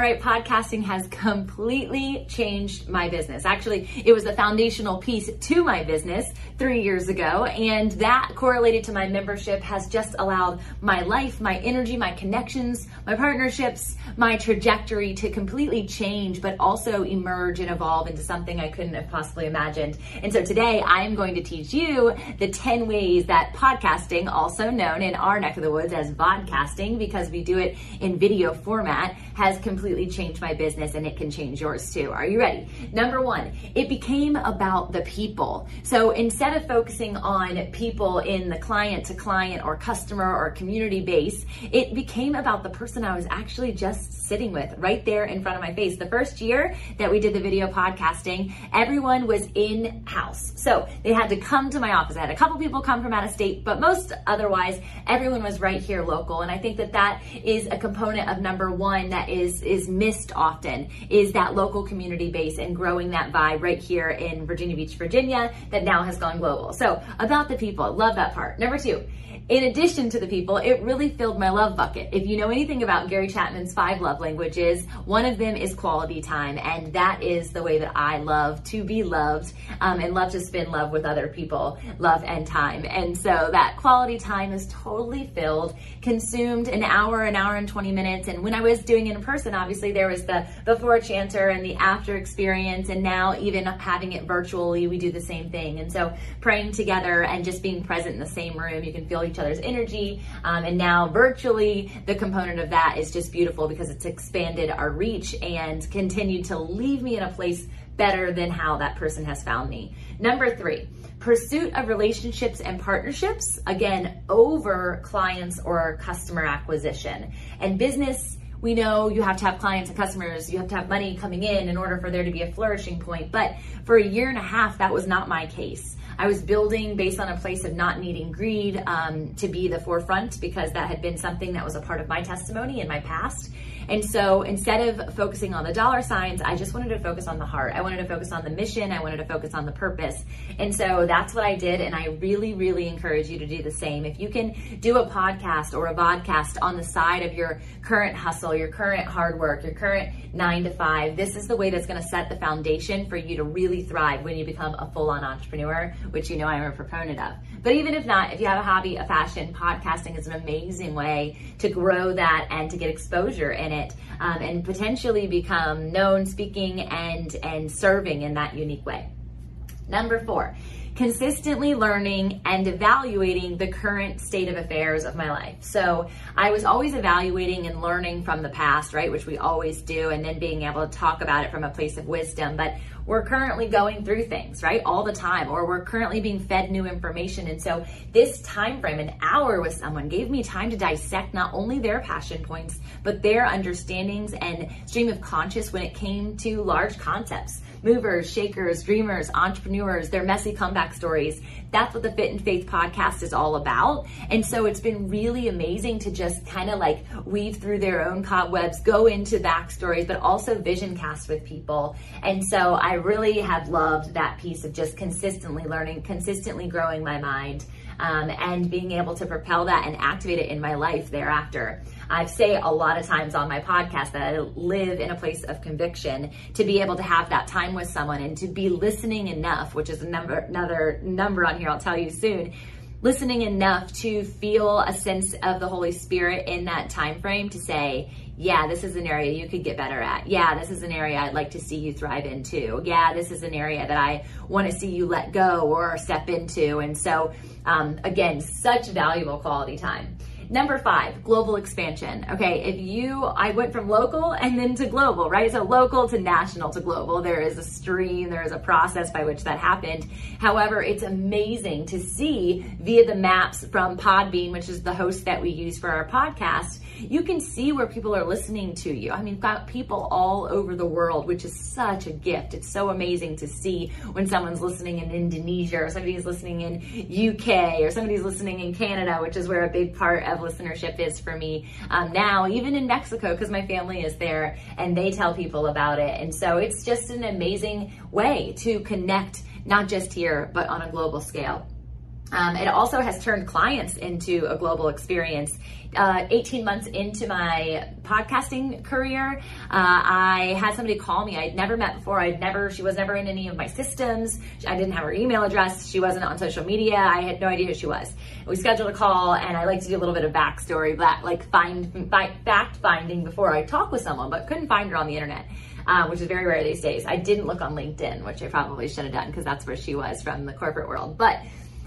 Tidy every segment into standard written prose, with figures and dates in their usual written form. All right, podcasting has completely changed my business. Actually, it was the foundational piece to my business 3 years ago, and that correlated to my membership has just allowed my life, my energy, my connections, my partnerships, my trajectory to completely change, but also emerge and evolve into something I couldn't have possibly imagined. And so today I am going to teach you the 10 ways that podcasting, also known in our neck of the woods as vodcasting, because we do it in video format, has completely changed my business, and it can change yours too. Are you ready? Number one, it became about the people. So instead of focusing on people in the client to client or customer or community base, it became about the person I was actually just sitting with right there in front of my face. The first year that we did the video podcasting, everyone was in house. So they had to come to my office. I had a couple people come from out of state, but most otherwise, everyone was right here local. And I think that that is a component of number one that is missed often, is that local community base and growing that vibe right here in Virginia Beach, Virginia, that now has gone global. So about the people, love that part. Number two, in addition to the people, it really filled my love bucket. If you know anything about Gary Chapman's 5 love languages, one of them is quality time. And that is the way that I love to be loved and love to spend love with other people, love and time. And so that quality time is totally filled, consumed an hour and 20 minutes. And when I was doing it in person, obviously there was the before chanter and the after experience. And now even having it virtually, we do the same thing. And so praying together and just being present in the same room, you can feel each other's energy. And now virtually, the component of that is just beautiful because it's expanded our reach and continued to leave me in a place better than how that person has found me. Number three, pursuit of relationships and partnerships, again, over clients or customer acquisition. And business, we know you have to have clients and customers, you have to have money coming in order for there to be a flourishing point. But for a year and a half, that was not my case. I was building based on a place of not needing greed to be the forefront, because that had been something that was a part of my testimony in my past. And so instead of focusing on the dollar signs, I just wanted to focus on the heart. I wanted to focus on the mission. I wanted to focus on the purpose. And so that's what I did. And I really, really encourage you to do the same. If you can do a podcast or a vodcast on the side of your current hustle, your current hard work, your current 9-to-5, this is the way that's going to set the foundation for you to really thrive when you become a full-on entrepreneur, which you know I'm a proponent of. But even if not, if you have a hobby, a fashion, podcasting is an amazing way to grow that and to get exposure in it and potentially become known, speaking, and serving in that unique way. Number four, consistently learning and evaluating the current state of affairs of my life. So I was always evaluating and learning from the past, right, which we always do, and then being able to talk about it from a place of wisdom. But we're currently going through things, right, all the time, or we're currently being fed new information. And so this time frame, an hour with someone, gave me time to dissect not only their passion points, but their understandings and stream of consciousness when it came to large concepts. Movers, shakers, dreamers, entrepreneurs, their messy comeback stories. That's what the Fit in Faith podcast is all about. And so it's been really amazing to just kind of like weave through their own cobwebs, go into backstories, but also vision cast with people. And so I really have loved that piece of just consistently learning, consistently growing my mind, and being able to propel that and activate it in my life thereafter. I say a lot of times on my podcast that I live in a place of conviction to be able to have that time with someone and to be listening enough, which is another number on here I'll tell you soon, listening enough to feel a sense of the Holy Spirit in that time frame to say, yeah, this is an area you could get better at. Yeah, this is an area I'd like to see you thrive into. Yeah, this is an area that I want to see you let go or step into. And so, again, such valuable quality time. Number 5, global expansion. Okay, I went from local and then to global, right? So local to national to global, there is a stream, there is a process by which that happened. However, it's amazing to see via the maps from Podbean, which is the host that we use for our podcast, you can see where people are listening to you. I mean, you've got people all over the world, which is such a gift. It's so amazing to see when someone's listening in Indonesia or somebody's listening in UK or somebody's listening in Canada, which is where a big part of listenership is for me now, even in Mexico, because my family is there and they tell people about it. And so it's just an amazing way to connect, not just here, but on a global scale. It also has turned clients into a global experience. 18 months into my podcasting career, I had somebody call me. I'd never met before. She was never in any of my systems. I didn't have her email address. She wasn't on social media. I had no idea who she was. We scheduled a call, and I like to do a little bit of backstory, like fact finding before I talk with someone, but couldn't find her on the internet. Which is very rare these days. I didn't look on LinkedIn, which I probably should have done because that's where she was from the corporate world. But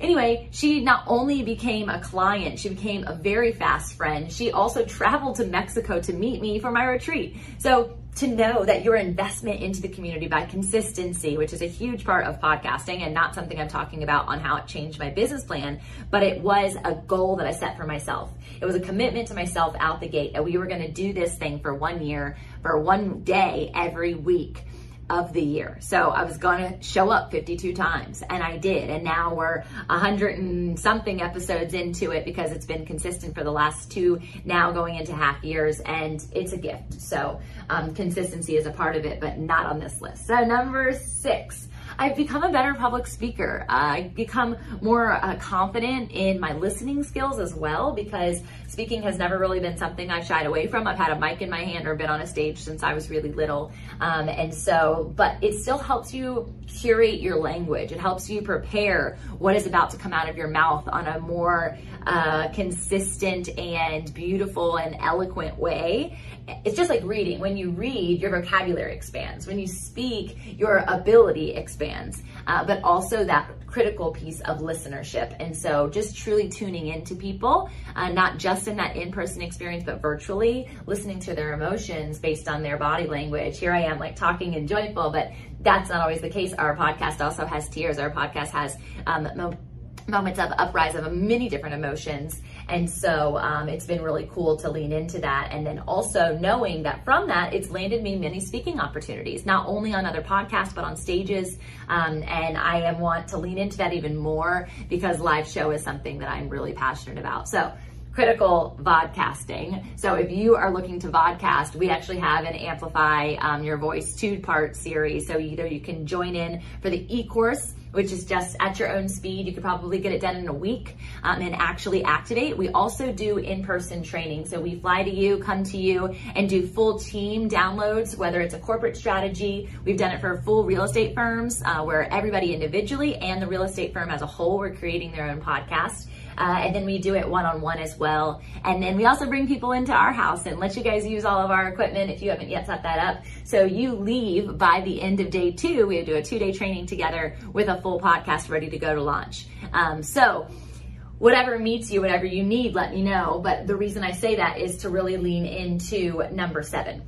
anyway, she not only became a client, she became a very fast friend. She also traveled to Mexico to meet me for my retreat. So to know that your investment into the community by consistency, which is a huge part of podcasting and not something I'm talking about on how it changed my business plan, but it was a goal that I set for myself. It was a commitment to myself out the gate that we were going to do this thing for 1 year, for 1 day every week of the year. So I was going to show up 52 times, and I did. And now we're 100 and something episodes into it because it's been consistent for the last 2, now going into half years, and it's a gift. So consistency is a part of it, but not on this list. So number 6. I've become a better public speaker. I've become more confident in my listening skills as well, because speaking has never really been something I've shied away from. I've had a mic in my hand or been on a stage since I was really little. But it still helps you curate your language. It helps you prepare what is about to come out of your mouth on a more consistent and beautiful and eloquent way. It's just like reading. When you read, your vocabulary expands. When you speak, your ability expands, but also that critical piece of listenership. And so just truly tuning into people, not just in that in-person experience, but virtually listening to their emotions based on their body language. Here I am like talking and joyful, but that's not always the case. Our podcast also has tears. Our podcast has moments of uprise of many different emotions. And so it's been really cool to lean into that. And then also knowing that from that, it's landed me many speaking opportunities, not only on other podcasts, but on stages. And I want to lean into that even more because live show is something that I'm really passionate about. So critical vodcasting. So if you are looking to vodcast, we actually have an Amplify Your Voice 2-part series. So either you can join in for the e-course, which is just at your own speed. You could probably get it done in a week and actually activate. We also do in-person training. So we fly to you, come to you, and do full team downloads, whether it's a corporate strategy. We've done it for full real estate firms where everybody individually and the real estate firm as a whole were creating their own podcast. And then we do it one-on-one as well. And then we also bring people into our house and let you guys use all of our equipment if you haven't yet set that up. So you leave by the end of day 2. We do a 2-day training together with a full podcast ready to go to launch. So whatever meets you, whatever you need, let me know. But the reason I say that is to really lean into number 7.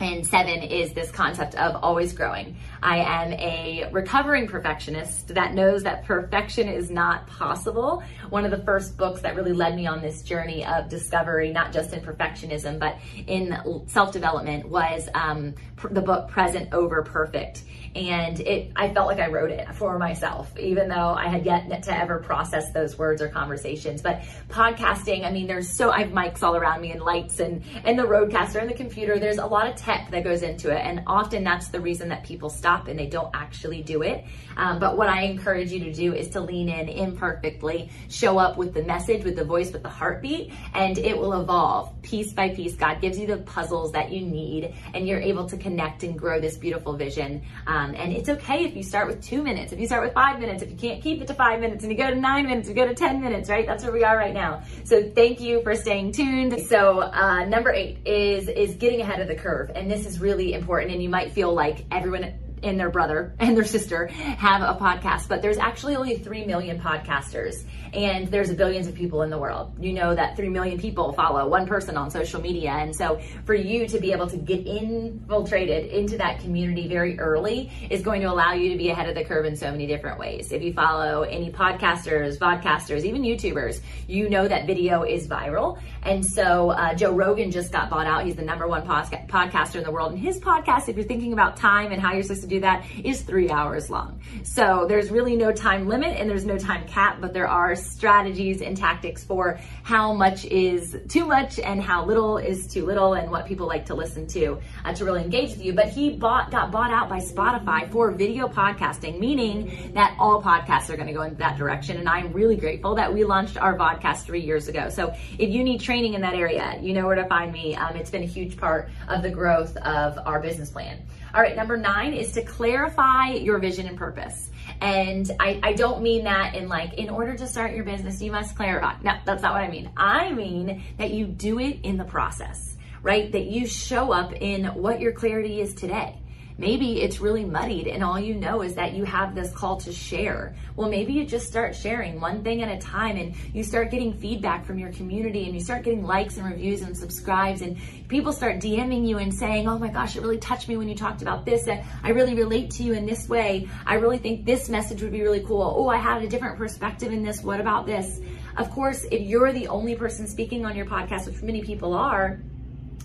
And 7 is this concept of always growing. I am a recovering perfectionist that knows that perfection is not possible. One of the first books that really led me on this journey of discovery, not just in perfectionism, but in self-development, was the book Present Over Perfect. And I felt like I wrote it for myself, even though I had yet to ever process those words or conversations. But podcasting, I mean, I have mics all around me and lights and the RODECaster and the computer. There's a lot of tech that goes into it. And often that's the reason that people stop and they don't actually do it. But what I encourage you to do is to lean in imperfectly, show up with the message, with the voice, with the heartbeat, and it will evolve piece by piece. God gives you the puzzles that you need and you're able to connect and grow this beautiful vision. And it's okay if you start with 2 minutes, if you start with 5 minutes, if you can't keep it to 5 minutes and you go to 9 minutes, you go to 10 minutes, right? That's where we are right now. So thank you for staying tuned. So number 8 is getting ahead of the curve. And this is really important. And you might feel like everyone and their brother and their sister have a podcast, but there's actually only 3 million podcasters and there's billions of people in the world. You know that 3 million people follow one person on social media. And so for you to be able to get infiltrated into that community very early is going to allow you to be ahead of the curve in so many different ways. If you follow any podcasters, vodcasters, even YouTubers, you know that video is viral. And so Joe Rogan just got bought out. He's the #1 podcaster in the world. And his podcast, if you're thinking about time and how you're supposed to do that, is 3 hours long. So there's really no time limit and there's no time cap, but there are strategies and tactics for how much is too much and how little is too little and what people like to listen to really engage with you. But he got bought out by Spotify for video podcasting, meaning that all podcasts are going to go in that direction. And I'm really grateful that we launched our podcast 3 years ago. So if you need training in that area, you know where to find me. It's been a huge part of the growth of our business plan. All right, number 9 is to clarify your vision and purpose. And I don't mean that in like, in order to start your business, you must clarify. No, that's not what I mean. I mean that you do it in the process, right? That you show up in what your clarity is today. Maybe it's really muddied and all you know is that you have this call to share. Well, maybe you just start sharing one thing at a time and you start getting feedback from your community and you start getting likes and reviews and subscribes and people start DMing you and saying, oh my gosh, it really touched me when you talked about this. And I really relate to you in this way. I really think this message would be really cool. Oh, I had a different perspective in this. What about this? Of course, if you're the only person speaking on your podcast, which many people are,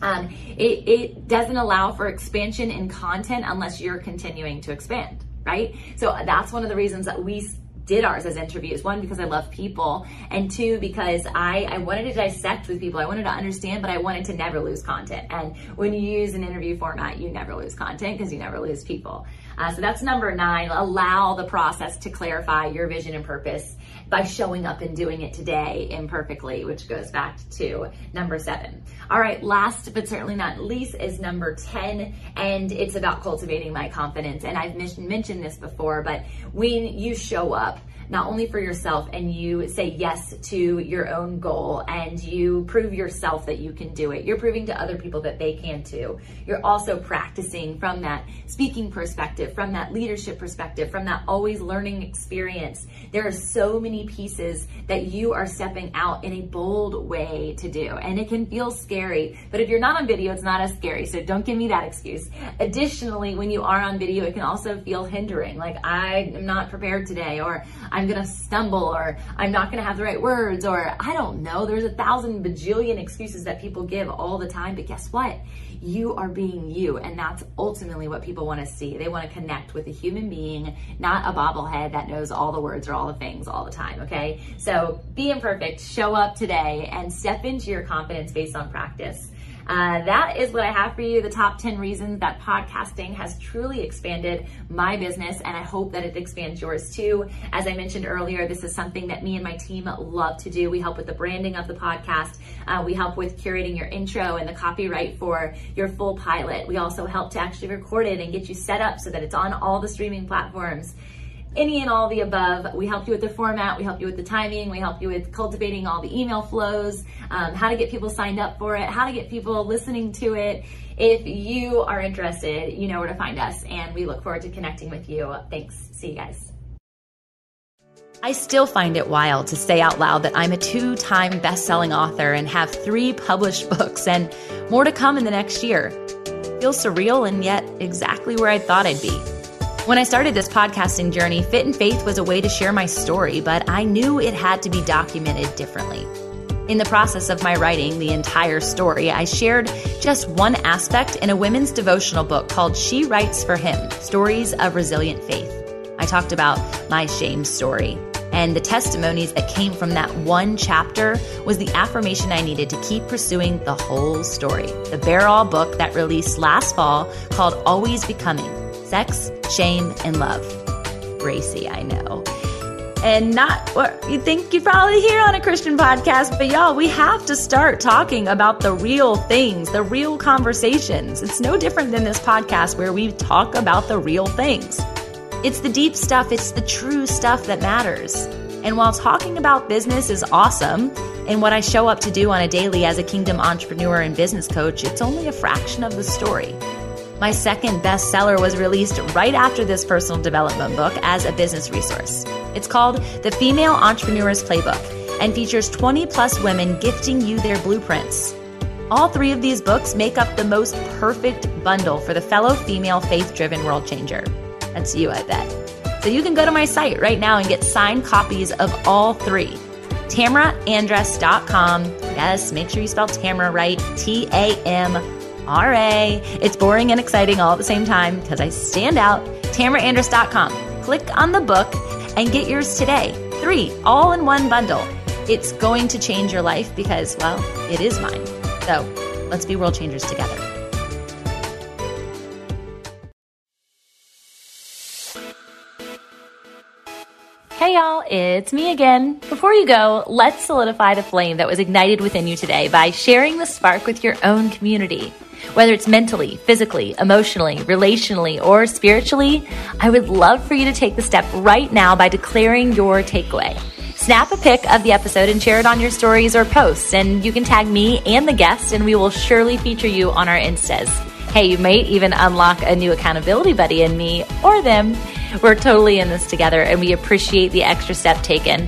it doesn't allow for expansion in content unless you're continuing to expand, right? So that's one of the reasons that we did ours as interviews. 1, because I love people, and 2, because I wanted to dissect with people. I wanted to understand, but I wanted to never lose content. And when you use an interview format, you never lose content because you never lose people. So that's number 9, allow the process to clarify your vision and purpose by showing up and doing it today imperfectly, which goes back to number 7. All right, last but certainly not least is number 10, and it's about cultivating my confidence. And I've mentioned this before, but when you show up, not only for yourself and you say yes to your own goal and you prove yourself that you can do it, you're proving to other people that they can too. You're also practicing from that speaking perspective, from that leadership perspective, from that always learning experience. There are so many pieces that you are stepping out in a bold way to do, and it can feel scary, but if you're not on video, it's not as scary, so don't give me that excuse. Additionally, when you are on video, it can also feel hindering, like I am not prepared today, or I'm gonna stumble, or I'm not gonna have the right words, or I don't know. There's 1,000 bajillion excuses that people give all the time, but guess what? You are being you, and that's ultimately what people wanna see. They wanna connect with a human being, not a bobblehead that knows all the words or all the things all the time, okay? So be imperfect, show up today, and step into your confidence based on practice. That is what I have for you, the top 10 reasons that podcasting has truly expanded my business, and I hope that it expands yours too. As I mentioned earlier, this is something that me and my team love to do. We help with the branding of the podcast. We help with curating your intro and the copyright for your full pilot. We also help to actually record it and get you set up so that it's on all the streaming platforms. Any and all the above. We help you with the format, we help you with the timing, we help you with cultivating all the email flows, how to get people signed up for it, how to get people listening to it. If you are interested, you know where to find us, and we look forward to connecting with you. Thanks. See you guys. I still find it wild to say out loud that I'm a 2-time best-selling author and have 3 published books and more to come in the next year. Feels surreal and yet exactly where I thought I'd be. When I started this podcasting journey, Fit in Faith was a way to share my story, but I knew it had to be documented differently. In the process of my writing the entire story, I shared just one aspect in a women's devotional book called She Writes for Him, Stories of Resilient Faith. I talked about my shame story And the testimonies that came from that one chapter was the affirmation I needed to keep pursuing the whole story. The Bear All book that released last fall called Always Becoming: Sex, Shame, and Love. Racy, I know. And not what you think you probably hear on a Christian podcast, but y'all, we have to start talking about the real things, the real conversations. It's no different than this podcast where we talk about the real things. It's the deep stuff. It's the true stuff that matters. And while talking about business is awesome and what I show up to do on a daily as a kingdom entrepreneur and business coach, it's only a fraction of the story. My second bestseller was released right after this personal development book as a business resource. It's called The Female Entrepreneur's Playbook and features 20 plus women gifting you their blueprints. All three of these books make up the most perfect bundle for the fellow female faith-driven world changer. That's you, I bet. So you can go to my site right now and get signed copies of all three. TamraAndress.com. Yes, make sure you spell Tamra right. T-A-M-R-A. It's boring and exciting all at the same time because I stand out. TamraAndress.com. Click on the book and get yours today. 3 all-in-one bundle. It's going to change your life because, well, it is mine. So let's be world changers together. Hey y'all, it's me again. Before you go, let's solidify the flame that was ignited within you today by sharing the spark with your own community. Whether it's mentally, physically, emotionally, relationally, or spiritually, I would love for you to take the step right now by declaring your takeaway. Snap a pic of the episode and share it on your stories or posts, and you can tag me and the guest, and we will surely feature you on our Instas. Hey, you might even unlock a new accountability buddy in me or them. We're totally in this together, and we appreciate the extra step taken.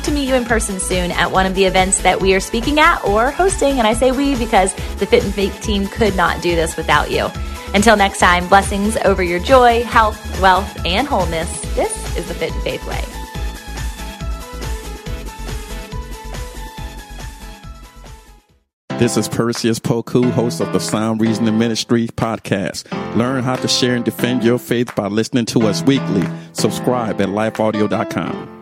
to meet you in person soon at one of the events that we are speaking at or hosting. And I say we because the Fit in Faith team could not do this without you. Until next time, blessings over your joy, health, wealth, and wholeness. This is the Fit in Faith way. This is Perseus Poku, host of the Sound Reasoning Ministry podcast. Learn how to share and defend your faith by listening to us weekly. Subscribe at lifeaudio.com.